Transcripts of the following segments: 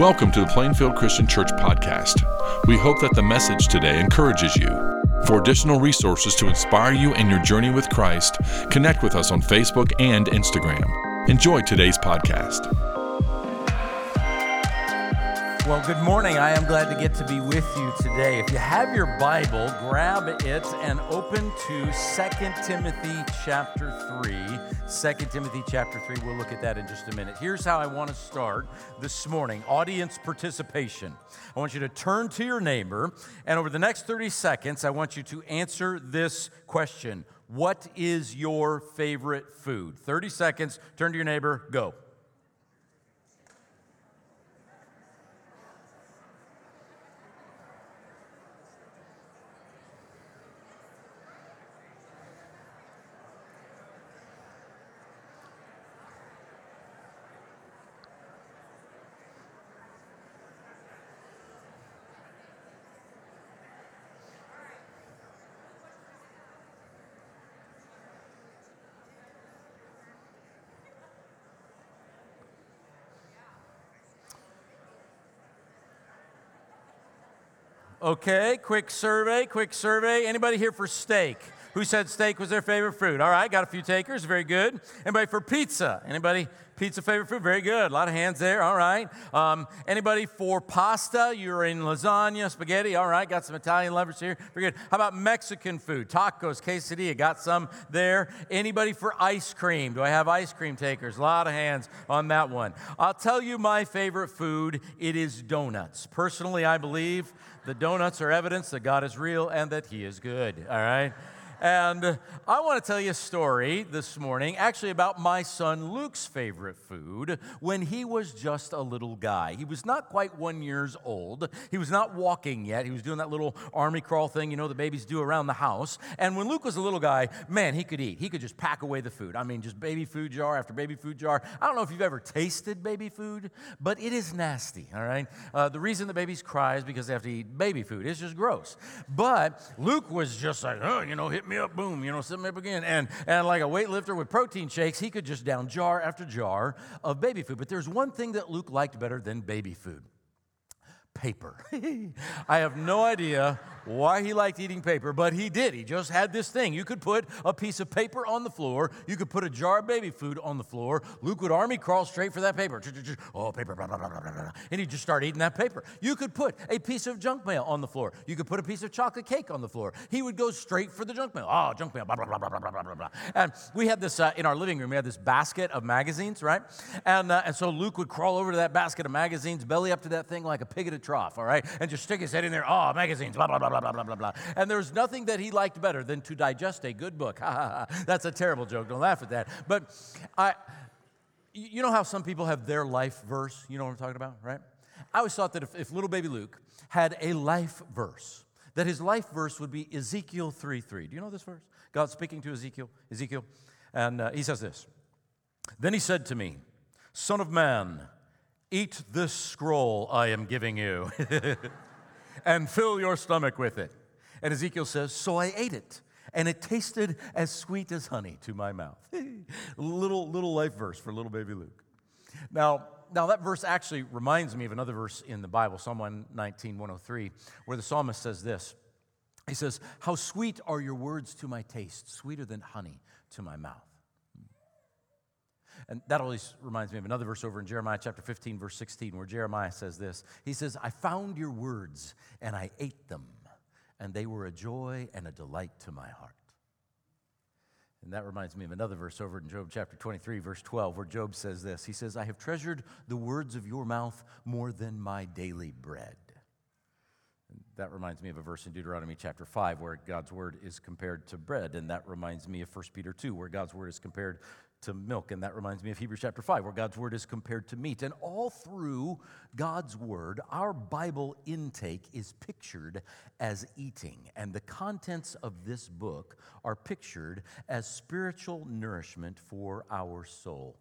Welcome to the Plainfield Christian Church podcast. We hope that the message today encourages you. For additional resources to inspire you in your journey with Christ, connect with us on Facebook and Instagram. Enjoy today's podcast. Well, good morning. I am glad to get to be with you today. If you have your Bible, grab it and open to 2 Timothy chapter 3. 2 Timothy chapter 3, we'll look at that in just a minute. Here's how I want to start this morning, audience participation. I want you to turn to your neighbor, and over the next 30 seconds, I want you to answer this question. What is your favorite food? 30 seconds, turn to your neighbor, go. Okay, quick survey. Anybody here for steak? Who said steak was their favorite food? All right, got a few takers, very good. Anybody for pizza? Anybody pizza favorite food? Very good, a lot of hands there, all right. Anybody for pasta? You're in lasagna, spaghetti, all right, got some Italian lovers here, very good. How about Mexican food? Tacos, quesadilla, got some there. Anybody for ice cream? Do I have ice cream takers? A lot of hands on that one. I'll tell you my favorite food, it is donuts. Personally, I believe the donuts are evidence that God is real and that He is good, all right? And I want to tell you a story this morning, actually about my son Luke's favorite food when he was just a little guy. He was not quite 1 year old. He was not walking yet. He was doing that little army crawl thing, you know, the babies do around the house. And when Luke was a little guy, man, he could eat. He could just pack away the food. I mean, just baby food jar after baby food jar. I don't know if you've ever tasted baby food, but it is nasty, all right? The reason the babies cry is because they have to eat baby food. It's just gross. But Luke was just like, oh, you know, hit me up, boom, you know, sit me up again. And like a weightlifter with protein shakes, he could just down jar after jar of baby food. But there's one thing that Luke liked better than baby food. Paper. I have no idea why he liked eating paper, but he did. He just had this thing. You could put a piece of paper on the floor. You could put a jar of baby food on the floor. Luke would army crawl straight for that paper. Oh, paper, blah, blah, blah, blah, blah. And he'd just start eating that paper. You could put a piece of junk mail on the floor. You could put a piece of chocolate cake on the floor. He would go straight for the junk mail. Oh, junk mail, blah, blah, blah, blah, blah, blah, blah. And we had this in our living room. We had this basket of magazines, right? And so Luke would crawl over to that basket of magazines, belly up to that thing like a pig at a trough, all right? And just stick his head in there. Oh, magazines, blah, blah, blah, blah, blah, blah, blah, blah. And there was nothing that he liked better than to digest a good book. Ha, ha, ha. That's a terrible joke. Don't laugh at that. But you know how some people have their life verse? You know what I'm talking about, right? I always thought that if little baby Luke had a life verse, that his life verse would be Ezekiel 3:3. Do you know this verse? God's speaking to Ezekiel. And he says this. Then he said to me, Son of man, eat this scroll I am giving you and fill your stomach with it. And Ezekiel says, so I ate it, and it tasted as sweet as honey to my mouth. Little life verse for little baby Luke. Now that verse actually reminds me of another verse in the Bible, Psalm 119, 103, where the psalmist says this. He says, how sweet are your words to my taste, sweeter than honey to my mouth. And that always reminds me of another verse over in Jeremiah chapter 15, verse 16, where Jeremiah says this. He says, I found your words, and I ate them, and they were a joy and a delight to my heart. And that reminds me of another verse over in Job chapter 23, verse 12, where Job says this. He says, I have treasured the words of your mouth more than my daily bread. That reminds me of a verse in Deuteronomy chapter 5, where God's word is compared to bread. And that reminds me of 1 Peter 2, where God's word is compared to milk. And that reminds me of Hebrews chapter 5, where God's word is compared to meat. And all through God's word, our Bible intake is pictured as eating. And the contents of this book are pictured as spiritual nourishment for our soul.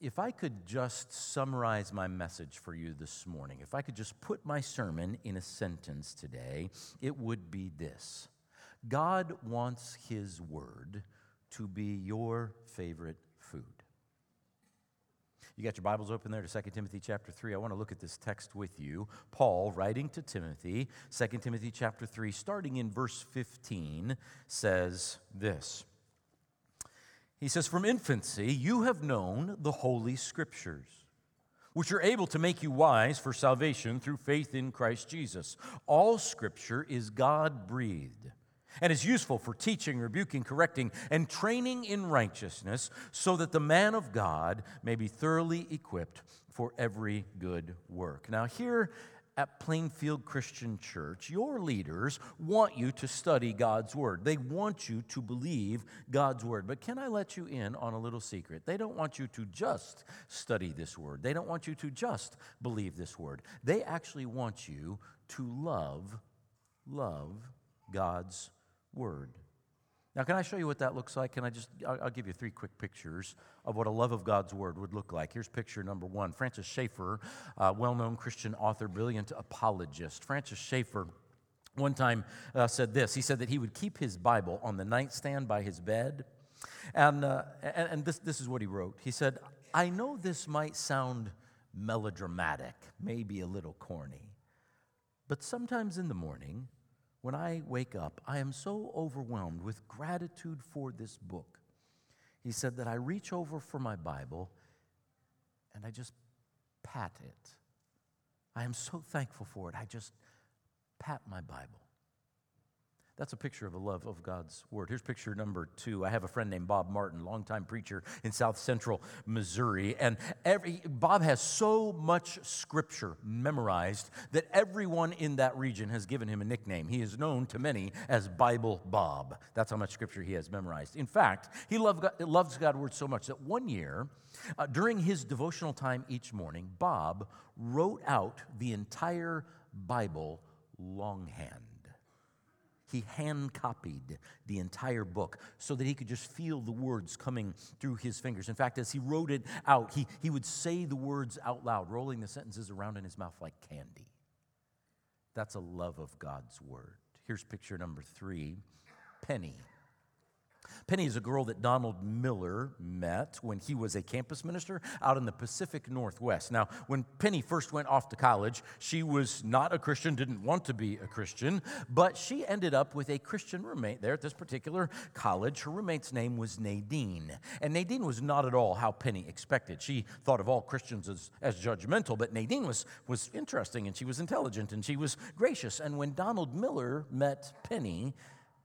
If I could just summarize my message for you this morning, if I could just put my sermon in a sentence today, it would be this. God wants His word to be your favorite food. You got your Bibles open there to 2 Timothy chapter 3. I want to look at this text with you. Paul, writing to Timothy, 2 Timothy chapter 3, starting in verse 15, says this. He says, "From infancy you have known the Holy Scriptures, which are able to make you wise for salvation through faith in Christ Jesus. All Scripture is God-breathed and is useful for teaching, rebuking, correcting, and training in righteousness, so that the man of God may be thoroughly equipped for every good work." Now, here at Plainfield Christian Church, your leaders want you to study God's Word. They want you to believe God's Word. But can I let you in on a little secret? They don't want you to just study this Word. They don't want you to just believe this Word. They actually want you to love God's Word. Now, can I show you what that looks like? I'll give you three quick pictures of what a love of God's Word would look like. Here's picture number one. Francis Schaeffer, well-known Christian author, brilliant apologist. Francis Schaeffer one time said this. He said that he would keep his Bible on the nightstand by his bed. And this is what he wrote. He said, "I know this might sound melodramatic, maybe a little corny, but sometimes in the morning, when I wake up, I am so overwhelmed with gratitude for this book," he said, "that I reach over for my Bible and I just pat it. I am so thankful for it. I just pat my Bible." That's a picture of a love of God's Word. Here's picture number two. I have a friend named Bob Martin, longtime preacher in South Central Missouri. And Bob has so much Scripture memorized that everyone in that region has given him a nickname. He is known to many as Bible Bob. That's how much Scripture he has memorized. In fact, he loves God's Word so much that one year, during his devotional time each morning, Bob wrote out the entire Bible longhand. He hand-copied the entire book so that he could just feel the words coming through his fingers. In fact, as he wrote it out, he would say the words out loud, rolling the sentences around in his mouth like candy. That's a love of God's Word. Here's picture number three, Penny. Penny is a girl that Donald Miller met when he was a campus minister out in the Pacific Northwest. Now, when Penny first went off to college, she was not a Christian, didn't want to be a Christian, but she ended up with a Christian roommate there at this particular college. Her roommate's name was Nadine, and Nadine was not at all how Penny expected. She thought of all Christians as judgmental, but Nadine was interesting, and she was intelligent, and she was gracious. And when Donald Miller met Penny,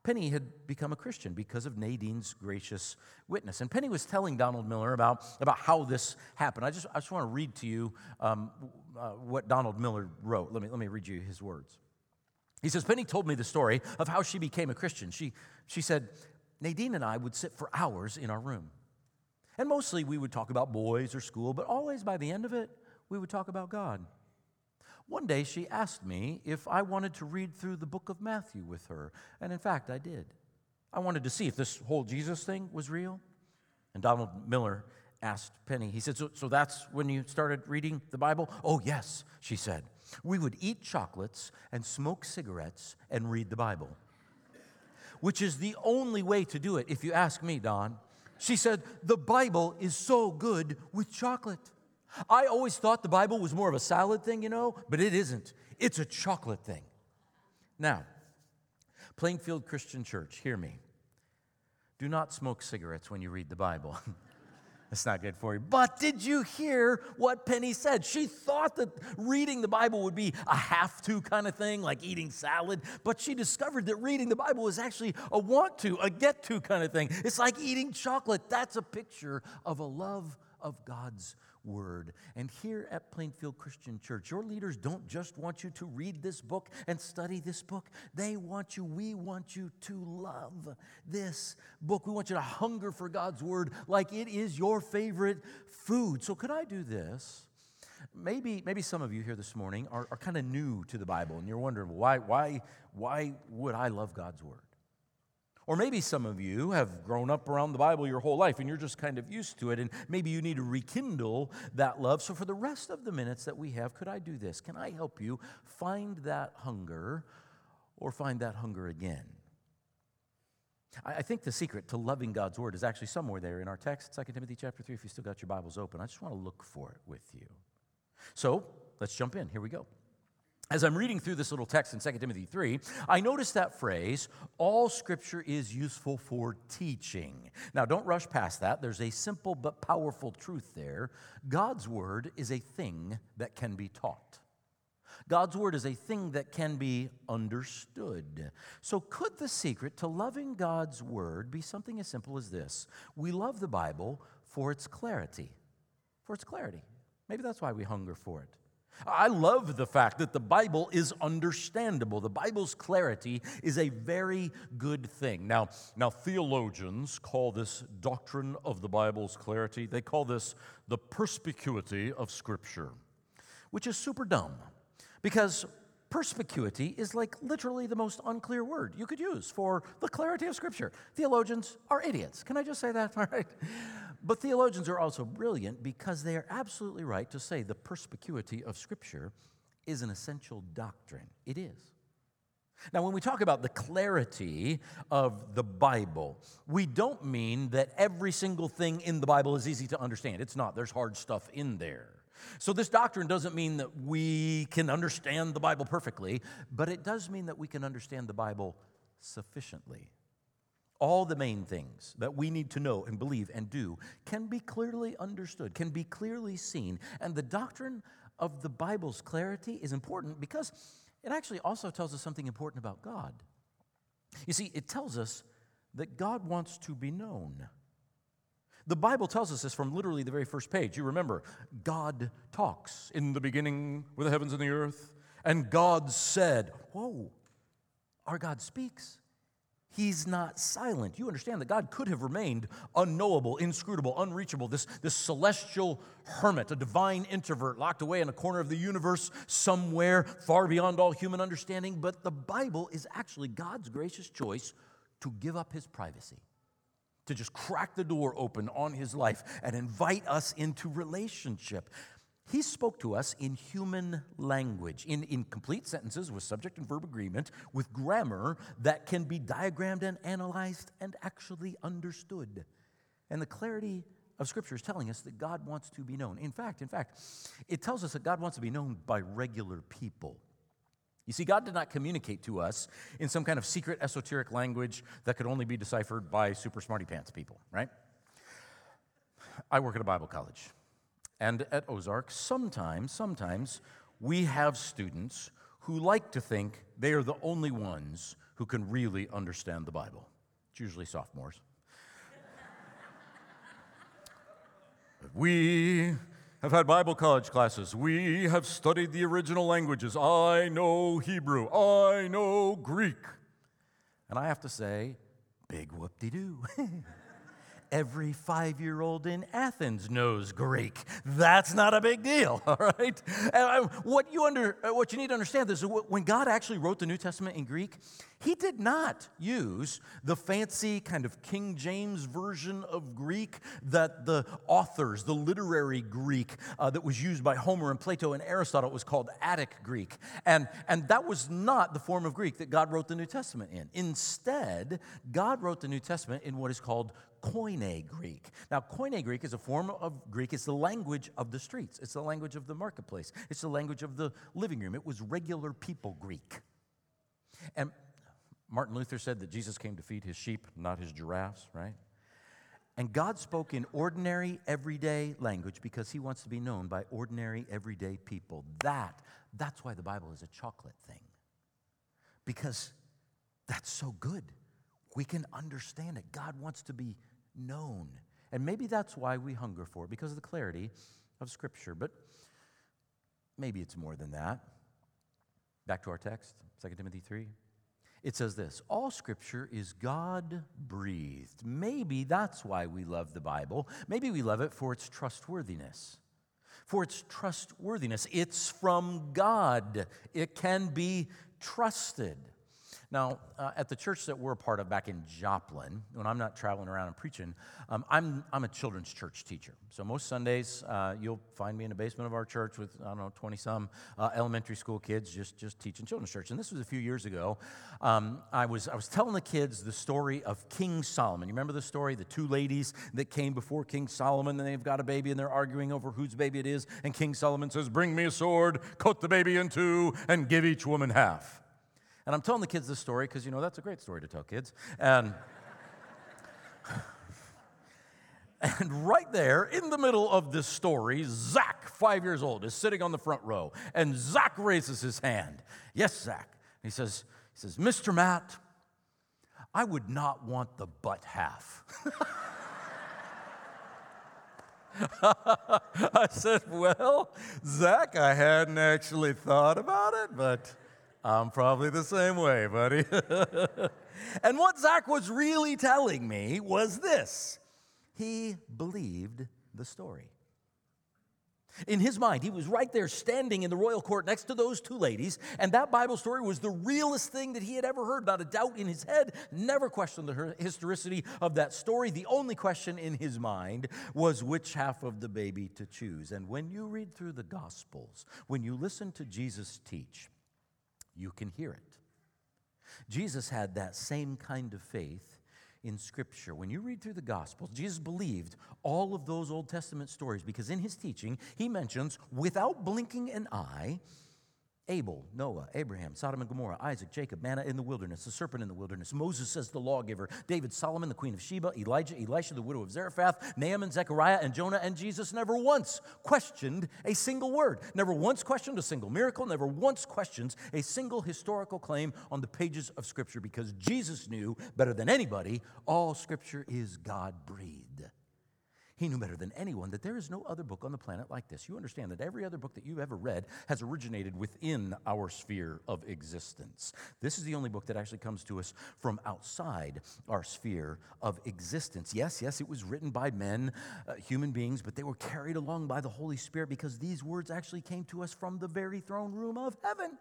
Penny had become a Christian because of Nadine's gracious witness. And Penny was telling Donald Miller about how this happened. I just want to read to you what Donald Miller wrote. Let me read you his words. He says, "Penny told me the story of how she became a Christian. She said, Nadine and I would sit for hours in our room. And mostly we would talk about boys or school, but always by the end of it, we would talk about God. One day she asked me if I wanted to read through the book of Matthew with her, and in fact I did. I wanted to see if this whole Jesus thing was real." And Donald Miller asked Penny, he said, so that's when you started reading the Bible? "Oh yes," she said. "We would eat chocolates and smoke cigarettes and read the Bible, which is the only way to do it if you ask me, Don." She said, "The Bible is so good with chocolate. I always thought the Bible was more of a salad thing, but it isn't. It's a chocolate thing." Now, Plainfield Christian Church, hear me. Do not smoke cigarettes when you read the Bible. That's not good for you. But did you hear what Penny said? She thought that reading the Bible would be a have-to kind of thing, like eating salad, but she discovered that reading the Bible is actually a want-to, a get-to kind of thing. It's like eating chocolate. That's a picture of a love of God's Word. And here at Plainfield Christian Church, your leaders don't just want you to read this book and study this book. We want you to love this book. We want you to hunger for God's Word like it is your favorite food. So could I do this? Maybe some of you here this morning are kind of new to the Bible and you're wondering, why would I love God's Word? Or maybe some of you have grown up around the Bible your whole life and you're just kind of used to it, and maybe you need to rekindle that love. So for the rest of the minutes that we have, could I do this? Can I help you find that hunger, or find that hunger again? I think the secret to loving God's word is actually somewhere there in our text, 2 Timothy chapter 3, if you still got your Bibles open. I just want to look for it with you. So let's jump in. Here we go. As I'm reading through this little text in 2 Timothy 3, I noticed that phrase, all Scripture is useful for teaching. Now, don't rush past that. There's a simple but powerful truth there. God's word is a thing that can be taught. God's word is a thing that can be understood. So could the secret to loving God's word be something as simple as this? We love the Bible for its clarity. For its clarity. Maybe that's why we hunger for it. I love the fact that the Bible is understandable. The Bible's clarity is a very good thing. Now, theologians call this doctrine of the Bible's clarity, they call this the perspicuity of Scripture, which is super dumb. Because perspicuity is like literally the most unclear word you could use for the clarity of Scripture. Theologians are idiots. Can I just say that? All right. But theologians are also brilliant because they are absolutely right to say the perspicuity of Scripture is an essential doctrine. It is. Now, when we talk about the clarity of the Bible, we don't mean that every single thing in the Bible is easy to understand. It's not. There's hard stuff in there. So this doctrine doesn't mean that we can understand the Bible perfectly, but it does mean that we can understand the Bible sufficiently. All the main things that we need to know and believe and do can be clearly understood, can be clearly seen. And the doctrine of the Bible's clarity is important because it actually also tells us something important about God. You see, it tells us that God wants to be known. The Bible tells us this from literally the very first page. You remember, God talks. In the beginning were the heavens and the earth, and God said, whoa, our God speaks. He's not silent. You understand that God could have remained unknowable, inscrutable, unreachable, this celestial hermit, a divine introvert locked away in a corner of the universe somewhere far beyond all human understanding. But the Bible is actually God's gracious choice to give up his privacy, to just crack the door open on his life and invite us into relationship. He spoke to us in human language, in complete sentences with subject and verb agreement, with grammar that can be diagrammed and analyzed and actually understood. And the clarity of Scripture is telling us that God wants to be known. In fact, it tells us that God wants to be known by regular people. You see, God did not communicate to us in some kind of secret, esoteric language that could only be deciphered by super smarty pants people, right? I work at a Bible college, and at Ozark, sometimes we have students who like to think they are the only ones who can really understand the Bible. It's usually sophomores. We have had Bible college classes. We have studied the original languages. I know Hebrew. I know Greek. And I have to say, big whoop-de-doo. Every 5-year-old in Athens knows Greek. That's not a big deal, all right? And what you need to understand is when God actually wrote the New Testament in Greek, he did not use the fancy kind of King James version of Greek that the authors, the literary Greek that was used by Homer and Plato and Aristotle, was called Attic Greek. And that was not the form of Greek that God wrote the New Testament in. Instead, God wrote the New Testament in what is called Koine Greek. Now, Koine Greek is a form of Greek. It's the language of the streets. It's the language of the marketplace. It's the language of the living room. It was regular people Greek. And Martin Luther said that Jesus came to feed his sheep, not his giraffes, right? And God spoke in ordinary, everyday language because he wants to be known by ordinary, everyday people. That's why the Bible is a chocolate thing. Because that's so good. We can understand it. God wants to be known. And maybe that's why we hunger for it, because of the clarity of Scripture. But maybe it's more than that. Back to our text, 2 Timothy 3. It says this, all Scripture is God-breathed. Maybe that's why we love the Bible. Maybe we love it for its trustworthiness. It's from God. It can be trusted. Now, at the church that we're a part of back in Joplin, when I'm not traveling around and preaching, I'm a children's church teacher. So most Sundays, you'll find me in the basement of our church with, I don't know, 20-some elementary school kids just teaching children's church. And this was a few years ago. I was telling the kids the story of King Solomon. You remember the story? The two ladies that came before King Solomon, and they've got a baby, and they're arguing over whose baby it is. And King Solomon says, "Bring me a sword, cut the baby in two, and give each woman half." And I'm telling the kids this story because, you know, that's a great story to tell kids. And right there in the middle of this story, Zach, 5 years old, is sitting on the front row. And Zach raises his hand. "Yes, Zach." And he says, "Mr. Matt, I would not want the butt half." I said, "Well, Zach, I hadn't actually thought about it, but I'm probably the same way, buddy." And what Zach was really telling me was this. He believed the story. In his mind, he was right there standing in the royal court next to those two ladies, and that Bible story was the realest thing that he had ever heard, not a doubt in his head, never questioned the historicity of that story. The only question in his mind was which half of the baby to choose. And when you read through the Gospels, when you listen to Jesus teach, you can hear it. Jesus had that same kind of faith in Scripture. When you read through the Gospels, Jesus believed all of those Old Testament stories because in his teaching, he mentions, without blinking an eye, Abel, Noah, Abraham, Sodom and Gomorrah, Isaac, Jacob, manna in the wilderness, the serpent in the wilderness, Moses as the lawgiver, David, Solomon, the queen of Sheba, Elijah, Elisha, the widow of Zarephath, Naaman, Zechariah, and Jonah, and Jesus never once questioned a single word, never once questioned a single miracle, never once questions a single historical claim on the pages of Scripture because Jesus knew better than anybody all Scripture is God-breathed. He knew better than anyone that there is no other book on the planet like this. You understand that every other book that you've ever read has originated within our sphere of existence. This is the only book that actually comes to us from outside our sphere of existence. Yes, it was written by men, human beings, but they were carried along by the Holy Spirit because these words actually came to us from the very throne room of heaven.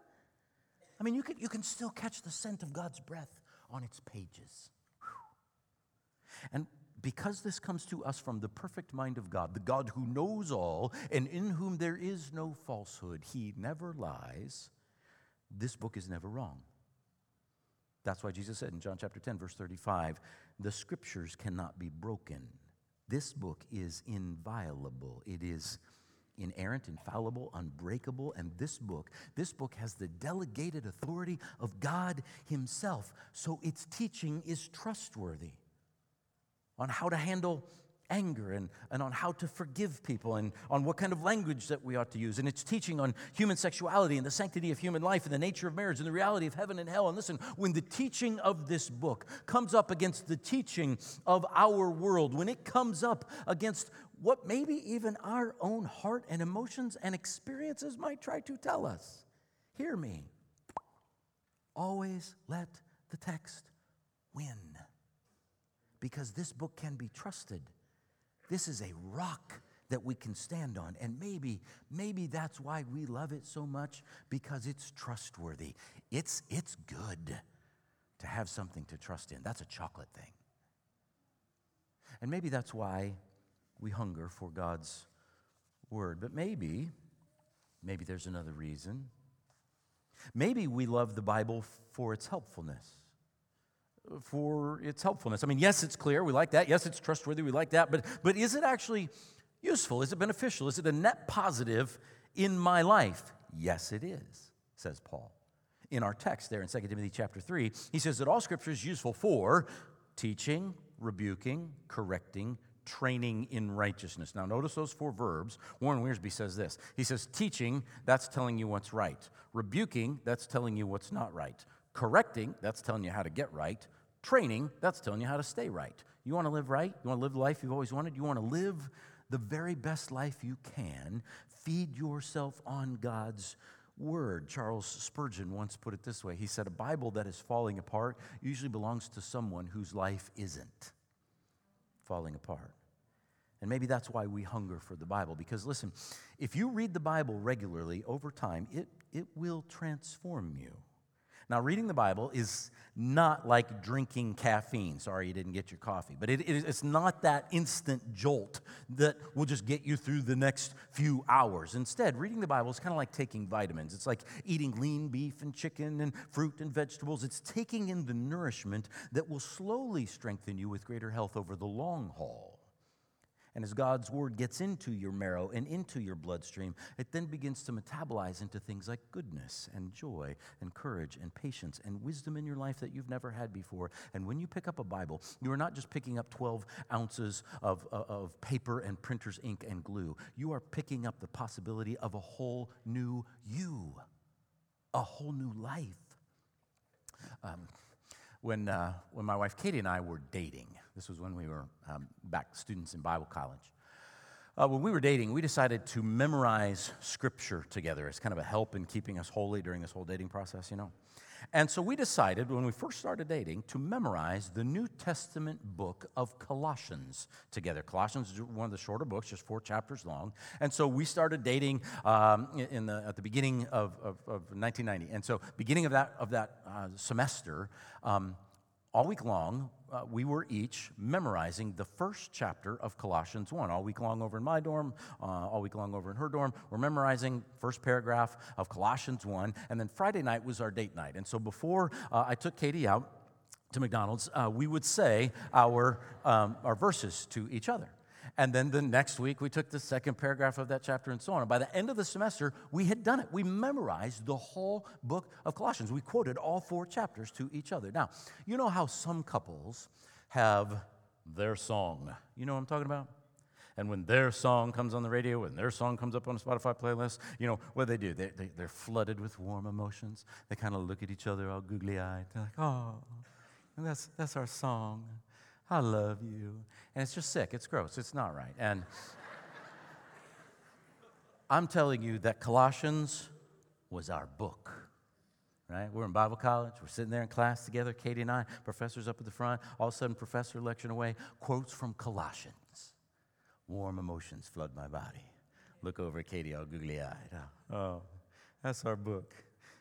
I mean, you can still catch the scent of God's breath on its pages. Whew. And because this comes to us from the perfect mind of God, the God who knows all and in whom there is no falsehood, he never lies, this book is never wrong. That's why Jesus said in John chapter 10, verse 35, the Scriptures cannot be broken. This book is inviolable. It is inerrant, infallible, unbreakable, and this book has the delegated authority of God himself, so its teaching is trustworthy. On how to handle anger and on how to forgive people and on what kind of language that we ought to use. And it's teaching on human sexuality and the sanctity of human life and the nature of marriage and the reality of heaven and hell. And listen, when the teaching of this book comes up against the teaching of our world, when it comes up against what maybe even our own heart and emotions and experiences might try to tell us, hear me, always let the text win. Because this book can be trusted. This is a rock that we can stand on. And maybe that's why we love it so much, because it's trustworthy. It's good to have something to trust in. That's a chocolate thing. And maybe that's why we hunger for God's word. But maybe there's another reason. Maybe we love the Bible for its helpfulness. I mean, yes, it's clear. We like that. Yes, it's trustworthy. We like that. But is it actually useful? Is it beneficial? Is it a net positive in my life? Yes, it is, says Paul. In our text there in 2 Timothy chapter 3, he says that all Scripture is useful for teaching, rebuking, correcting, training in righteousness. Now, notice those four verbs. Warren Wiersbe says this. He says, teaching, that's telling you what's right. Rebuking, that's telling you what's not right. Correcting, that's telling you how to get right. Training, that's telling you how to stay right. You want to live right? You want to live the life you've always wanted? You want to live the very best life you can? Feed yourself on God's word. Charles Spurgeon once put it this way. He said, a Bible that is falling apart usually belongs to someone whose life isn't falling apart. And maybe that's why we hunger for the Bible. Because listen, if you read the Bible regularly over time, it will transform you. Now, reading the Bible is not like drinking caffeine. Sorry you didn't get your coffee. But it's not that instant jolt that will just get you through the next few hours. Instead, reading the Bible is kind of like taking vitamins. It's like eating lean beef and chicken and fruit and vegetables. It's taking in the nourishment that will slowly strengthen you with greater health over the long haul. And as God's word gets into your marrow and into your bloodstream, it then begins to metabolize into things like goodness and joy and courage and patience and wisdom in your life that you've never had before. And when you pick up a Bible, you are not just picking up 12 ounces of paper and printer's ink and glue. You are picking up the possibility of a whole new you, a whole new life. When my wife Katie and I were dating, this was when we were back students in Bible college. When we were dating, we decided to memorize Scripture together as kind of a help in keeping us holy during this whole dating process, you know. And so we decided when we first started dating to memorize the New Testament book of Colossians together. Colossians is one of the shorter books, just 4 chapters long. And so we started dating at the beginning of 1990. And so beginning of that semester, all week long, we were each memorizing the first chapter of Colossians 1. All week long over in my dorm, all week long over in her dorm, we're memorizing first paragraph of Colossians 1. And then Friday night was our date night. And so before I took Katie out to McDonald's, we would say our verses to each other. And then the next week, we took the second paragraph of that chapter and so on. And by the end of the semester, we had done it. We memorized the whole book of Colossians. We quoted all 4 chapters to each other. Now, you know how some couples have their song. You know what I'm talking about? And when their song comes on the radio, when their song comes up on a Spotify playlist, you know what do? They're flooded with warm emotions. They kind of look at each other all googly-eyed. They're like, oh, that's our song. I love you. And it's just sick. It's gross. It's not right. And I'm telling you that Colossians was our book, right? We're in Bible college. We're sitting there in class together, Katie and I, professor's up at the front. All of a sudden, professor lecturing away, quotes from Colossians. Warm emotions flood my body. Look over at Katie all googly-eyed. Oh, that's our book.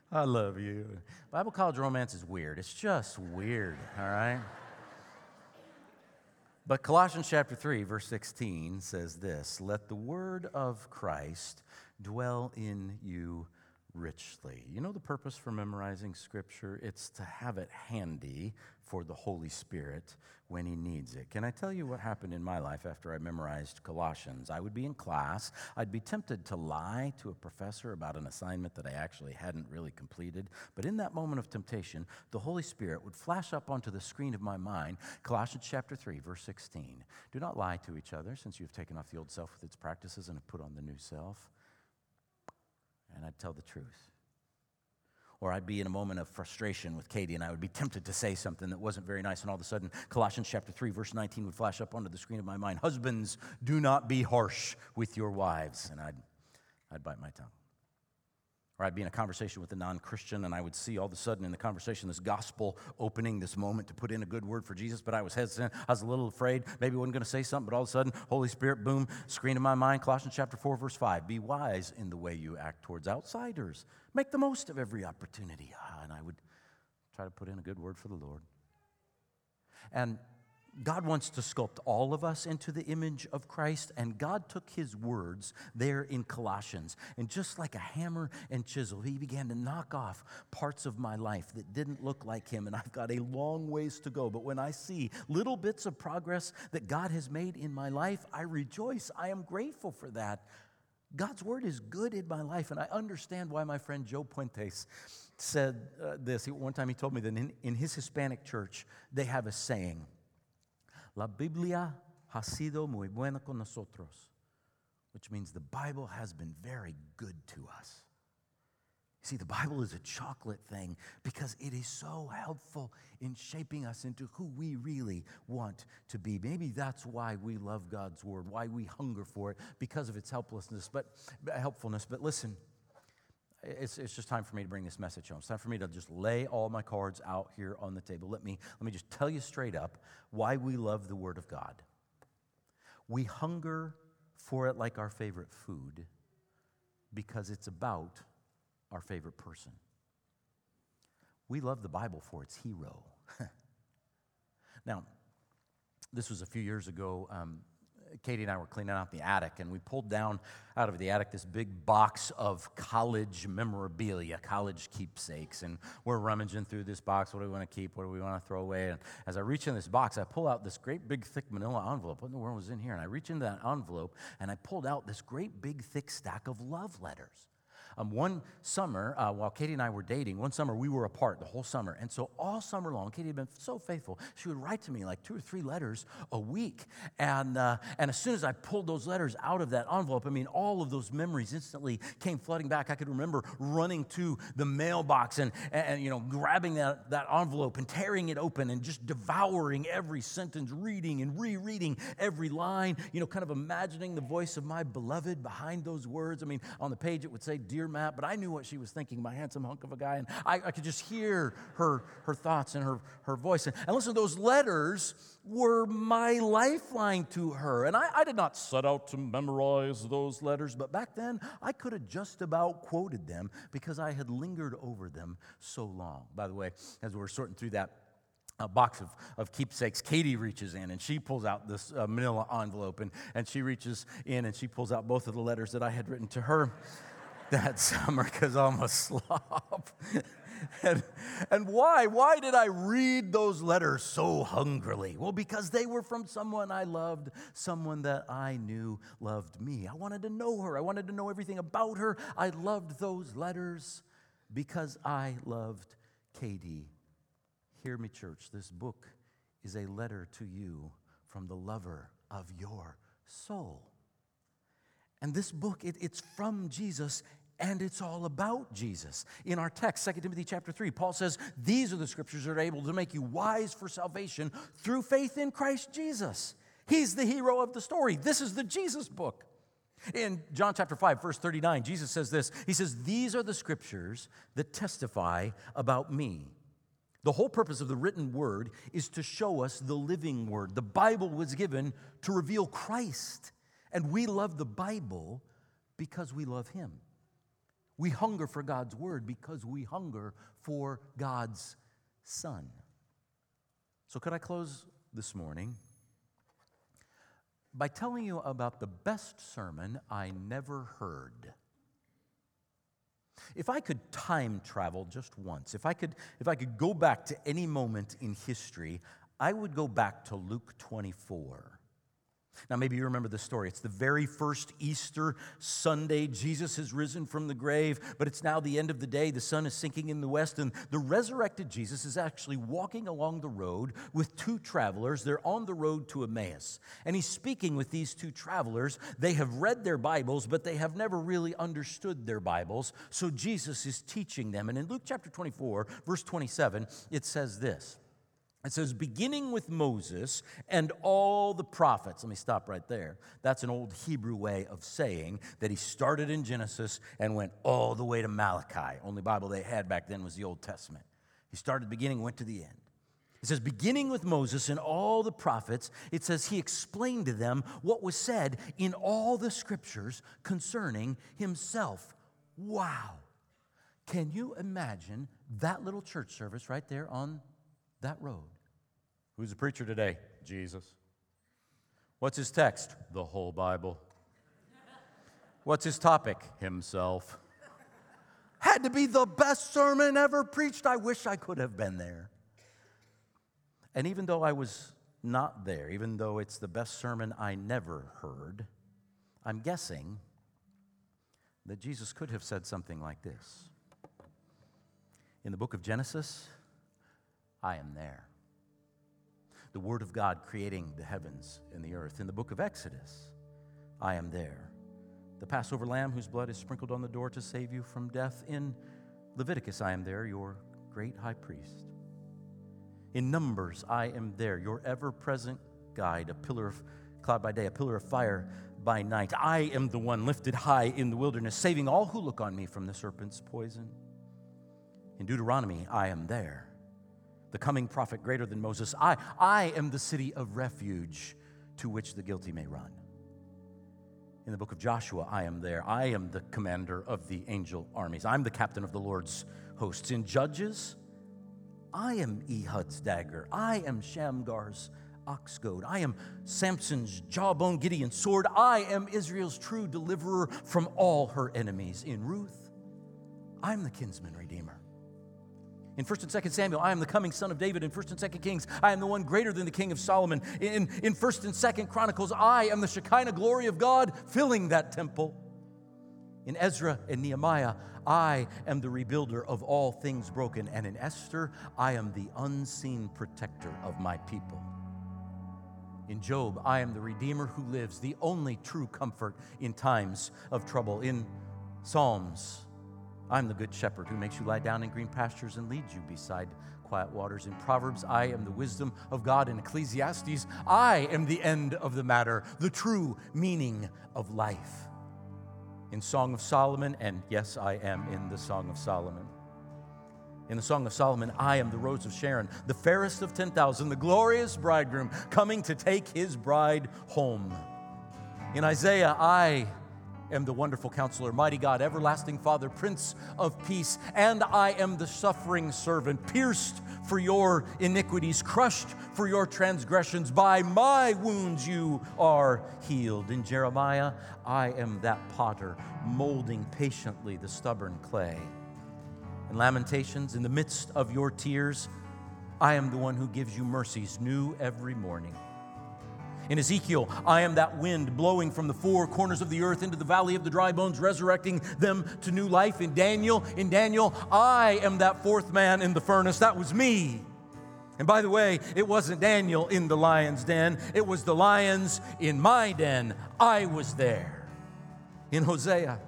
I love you. Bible college romance is weird. It's just weird, all right? But Colossians chapter 3, verse 16 says this, let the word of Christ dwell in you richly. You know the purpose for memorizing Scripture? It's to have it handy for the Holy Spirit when he needs it. Can I tell you what happened in my life after I memorized Colossians? I would be in class. I'd be tempted to lie to a professor about an assignment that I actually hadn't really completed. But in that moment of temptation, the Holy Spirit would flash up onto the screen of my mind, Colossians chapter 3, verse 16. Do not lie to each other, since you have taken off the old self with its practices and have put on the new self. And I'd tell the truth. Or I'd be in a moment of frustration with Katie, and I would be tempted to say something that wasn't very nice, and all of a sudden, Colossians chapter 3, verse 19 would flash up onto the screen of my mind. Husbands, do not be harsh with your wives. And I'd bite my tongue. Or I'd be in a conversation with a non-Christian, and I would see all of a sudden in the conversation this gospel opening, this moment to put in a good word for Jesus, but I was hesitant. I was a little afraid. Maybe I wasn't going to say something, but all of a sudden, Holy Spirit, boom, screen in my mind. Colossians chapter 4, verse 5, be wise in the way you act towards outsiders. Make the most of every opportunity. And I would try to put in a good word for the Lord. And God wants to sculpt all of us into the image of Christ, and God took his words there in Colossians, and just like a hammer and chisel, he began to knock off parts of my life that didn't look like him, and I've got a long ways to go. But when I see little bits of progress that God has made in my life, I rejoice. I am grateful for that. God's word is good in my life, and I understand why my friend Joe Puentes said this. One time he told me that in his Hispanic church, they have a saying, La Biblia ha sido muy buena con nosotros, which means the Bible has been very good to us. You see, the Bible is a chocolate thing because it is so helpful in shaping us into who we really want to be. Maybe that's why we love God's word, why we hunger for it, because of its helpfulness. But listen, it's just time for me to bring this message home. It's time for me to just lay all my cards out here on the table. Let me just tell you straight up why we love the Word of God. We hunger for it like our favorite food because it's about our favorite person. We love the Bible for its hero. Now, this was a few years ago. Katie and I were cleaning out the attic, and we pulled down out of the attic this big box of college memorabilia, college keepsakes, and we're rummaging through this box. What do we want to keep? What do we want to throw away? And as I reach in this box, I pull out this great big thick manila envelope. What in the world was in here? And I reach into that envelope, and I pulled out this great big thick stack of love letters. One summer, while Katie and I were dating, one summer we were apart the whole summer. And so all summer long, Katie had been so faithful. She would write to me like 2 or 3 letters a week. And as soon as I pulled those letters out of that envelope, I mean, all of those memories instantly came flooding back. I could remember running to the mailbox and you know, grabbing that envelope and tearing it open and just devouring every sentence, reading and rereading every line, you know, kind of imagining the voice of my beloved behind those words. I mean, on the page it would say, "Dear Matt," but I knew what she was thinking, my handsome hunk of a guy, and I could just hear her thoughts and her voice. And listen, those letters were my lifeline to her. And I did not set out to memorize those letters, but back then I could have just about quoted them because I had lingered over them so long. By the way, as we were sorting through that box of keepsakes, Katie reaches in and she pulls out this manila envelope, and she reaches in and she pulls out both of the letters that I had written to her that summer, because I'm a slob. And why? Why did I read those letters so hungrily? Well, because they were from someone I loved, someone that I knew loved me. I wanted to know her. I wanted to know everything about her. I loved those letters because I loved Katie. Hear me, church. This book is a letter to you from the lover of your soul. And this book, it's from Jesus, and it's all about Jesus. In our text, 2 Timothy chapter 3, Paul says, "These are the scriptures that are able to make you wise for salvation through faith in Christ Jesus." He's the hero of the story. This is the Jesus book. In John chapter 5, verse 39, Jesus says this. He says, "These are the scriptures that testify about me." The whole purpose of the written word is to show us the living word. The Bible was given to reveal Christ. And we love the Bible because we love Him. We hunger for God's Word because we hunger for God's Son. So could I close this morning by telling you about the best sermon I never heard? If I could time travel just once, if I could go back to any moment in history, I would go back to Luke 24. Now, maybe you remember the story. It's the very first Easter Sunday. Jesus has risen from the grave, but it's now the end of the day. The sun is sinking in the west, and the resurrected Jesus is actually walking along the road with 2 travelers. They're on the road to Emmaus, and he's speaking with these 2 travelers. They have read their Bibles, but they have never really understood their Bibles, so Jesus is teaching them. And in Luke chapter 24, verse 27, it says this. It says, "Beginning with Moses and all the prophets." Let me stop right there. That's an old Hebrew way of saying that he started in Genesis and went all the way to Malachi. Only Bible they had back then was the Old Testament. He started beginning, went to the end. It says, "Beginning with Moses and all the prophets," it says he explained to them what was said in all the scriptures concerning himself. Wow. Can you imagine that little church service right there on that road? Who's the preacher today? Jesus. What's his text? The whole Bible. What's his topic? Himself. Had to be the best sermon ever preached. I wish I could have been there. And even though I was not there, even though it's the best sermon I never heard, I'm guessing that Jesus could have said something like this. In the book of Genesis, I am there. The Word of God creating the heavens and the earth. In the book of Exodus, I am there. The Passover lamb whose blood is sprinkled on the door to save you from death. In Leviticus, I am there, your great high priest. In Numbers, I am there, your ever-present guide, a pillar of cloud by day, a pillar of fire by night. I am the one lifted high in the wilderness, saving all who look on me from the serpent's poison. In Deuteronomy, I am there. The coming prophet greater than Moses. I am the city of refuge to which the guilty may run. In the book of Joshua, I am there. I am the commander of the angel armies. I'm the captain of the Lord's hosts. In Judges, I am Ehud's dagger. I am Shamgar's ox goad. I am Samson's jawbone, Gideon's sword. I am Israel's true deliverer from all her enemies. In Ruth, I'm the kinsman redeemer. In 1 and 2 Samuel, I am the coming son of David. In 1 and 2 Kings, I am the one greater than the king of Solomon. In 1 and 2 Chronicles, I am the Shekinah glory of God filling that temple. In Ezra and Nehemiah, I am the rebuilder of all things broken. And in Esther, I am the unseen protector of my people. In Job, I am the Redeemer who lives, the only true comfort in times of trouble. In Psalms, I'm the good shepherd who makes you lie down in green pastures and leads you beside quiet waters. In Proverbs, I am the wisdom of God. In Ecclesiastes, I am the end of the matter, the true meaning of life. In Song of Solomon, and yes, I am in the Song of Solomon. In the Song of Solomon, I am the Rose of Sharon, the fairest of 10,000, the glorious bridegroom coming to take his bride home. In Isaiah, I am the wonderful counselor, mighty God, everlasting Father, Prince of Peace, and I am the suffering servant, pierced for your iniquities, crushed for your transgressions. By my wounds you are healed. In Jeremiah, I am that potter, molding patiently the stubborn clay. In Lamentations, in the midst of your tears, I am the one who gives you mercies new every morning. In Ezekiel, I am that wind blowing from the four corners of the earth into the valley of the dry bones, resurrecting them to new life. In Daniel, I am that fourth man in the furnace. That was me. And by the way, it wasn't Daniel in the lion's den. It was the lions in my den. I was there. In Hosea,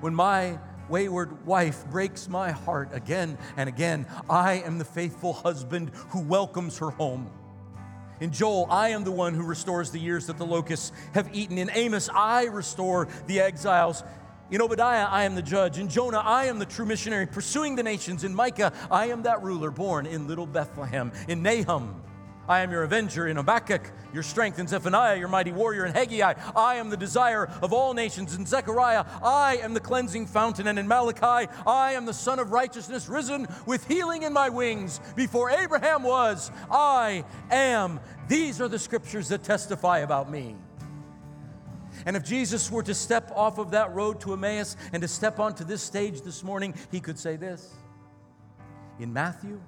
when my wayward wife breaks my heart again and again, I am the faithful husband who welcomes her home. In Joel, I am the one who restores the years that the locusts have eaten. In Amos, I restore the exiles. In Obadiah, I am the judge. In Jonah, I am the true missionary pursuing the nations. In Micah, I am that ruler born in little Bethlehem. In Nahum, I am your avenger. In Habakkuk, your strength. In Zephaniah, your mighty warrior. In Haggai, I am the desire of all nations. In Zechariah, I am the cleansing fountain. And in Malachi, I am the son of righteousness, risen with healing in my wings. Before Abraham was, I am. These are the scriptures that testify about me. And if Jesus were to step off of that road to Emmaus and to step onto this stage this morning, he could say this. In Matthew,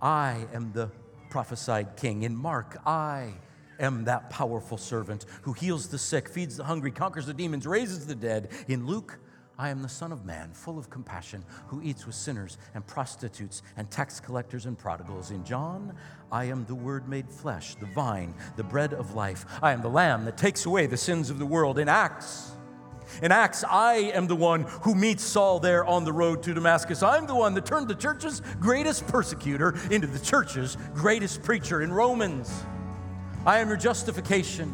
I am the prophesied king. In Mark, I am that powerful servant who heals the sick, feeds the hungry, conquers the demons, raises the dead. In Luke, I am the Son of Man, full of compassion, who eats with sinners and prostitutes and tax collectors and prodigals. In John, I am the Word made flesh, the vine, the bread of life. I am the Lamb that takes away the sins of the world. In Acts, I am the one who meets Saul there on the road to Damascus. I'm the one that turned the church's greatest persecutor into the church's greatest preacher. In Romans, I am your justification.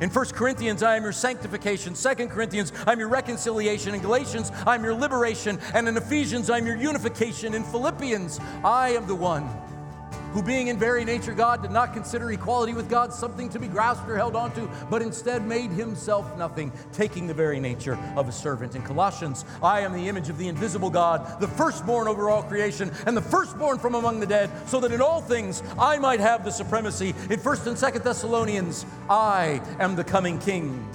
In 1 Corinthians, I am your sanctification. 2 Corinthians, I'm your reconciliation. In Galatians, I'm your liberation. And in Ephesians, I'm your unification. In Philippians, I am the one who, being in very nature God, did not consider equality with God something to be grasped or held on to, but instead made himself nothing, taking the very nature of a servant. In Colossians, I am the image of the invisible God, the firstborn over all creation, and the firstborn from among the dead, so that in all things I might have the supremacy. In 1 and 2 Thessalonians, I am the coming King.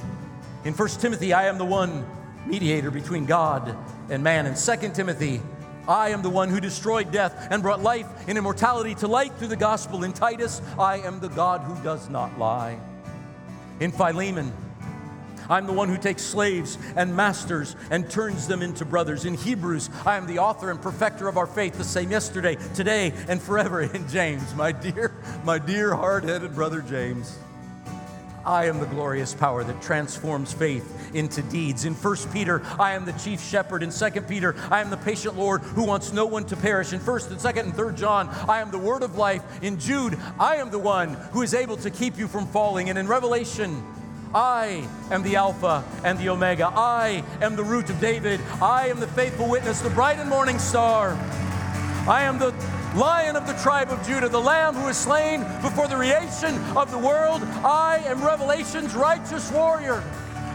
In 1 Timothy, I am the one mediator between God and man. In 2 Timothy, I am the one who destroyed death and brought life and immortality to light through the gospel. In Titus, I am the God who does not lie. In Philemon, I'm the one who takes slaves and masters and turns them into brothers. In Hebrews, I am the author and perfecter of our faith, the same yesterday, today, and forever. In James, my dear hard-headed brother James, I am the glorious power that transforms faith into deeds. In 1 Peter, I am the chief shepherd. In 2 Peter, I am the patient Lord who wants no one to perish. In 1 and 2 and 3 John, I am the word of life. In Jude, I am the one who is able to keep you from falling. And in Revelation, I am the Alpha and the Omega. I am the root of David. I am the faithful witness, the bright and morning star. I am the Lion of the tribe of Judah, the Lamb who is slain before the creation of the world. I am Revelation's righteous warrior.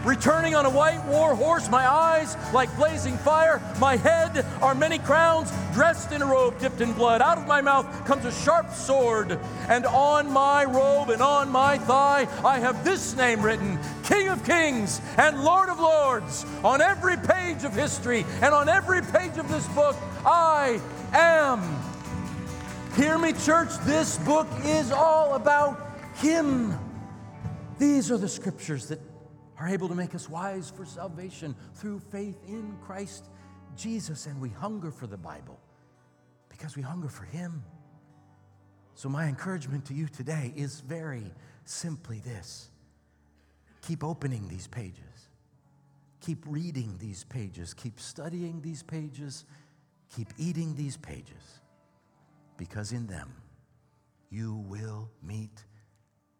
Returning on a white war horse, my eyes like blazing fire, my head are many crowns, dressed in a robe dipped in blood. Out of my mouth comes a sharp sword, and on my robe and on my thigh I have this name written, King of Kings and Lord of Lords. On every page of history and on every page of this book, I am. Hear me, church, this book is all about Him. These are the scriptures that are able to make us wise for salvation through faith in Christ Jesus. And we hunger for the Bible because we hunger for Him. So my encouragement to you today is very simply this. Keep opening these pages. Keep reading these pages. Keep studying these pages. Keep eating these pages. Because in them, you will meet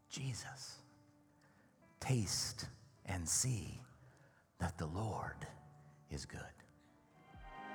Jesus. Taste and see that the Lord is good.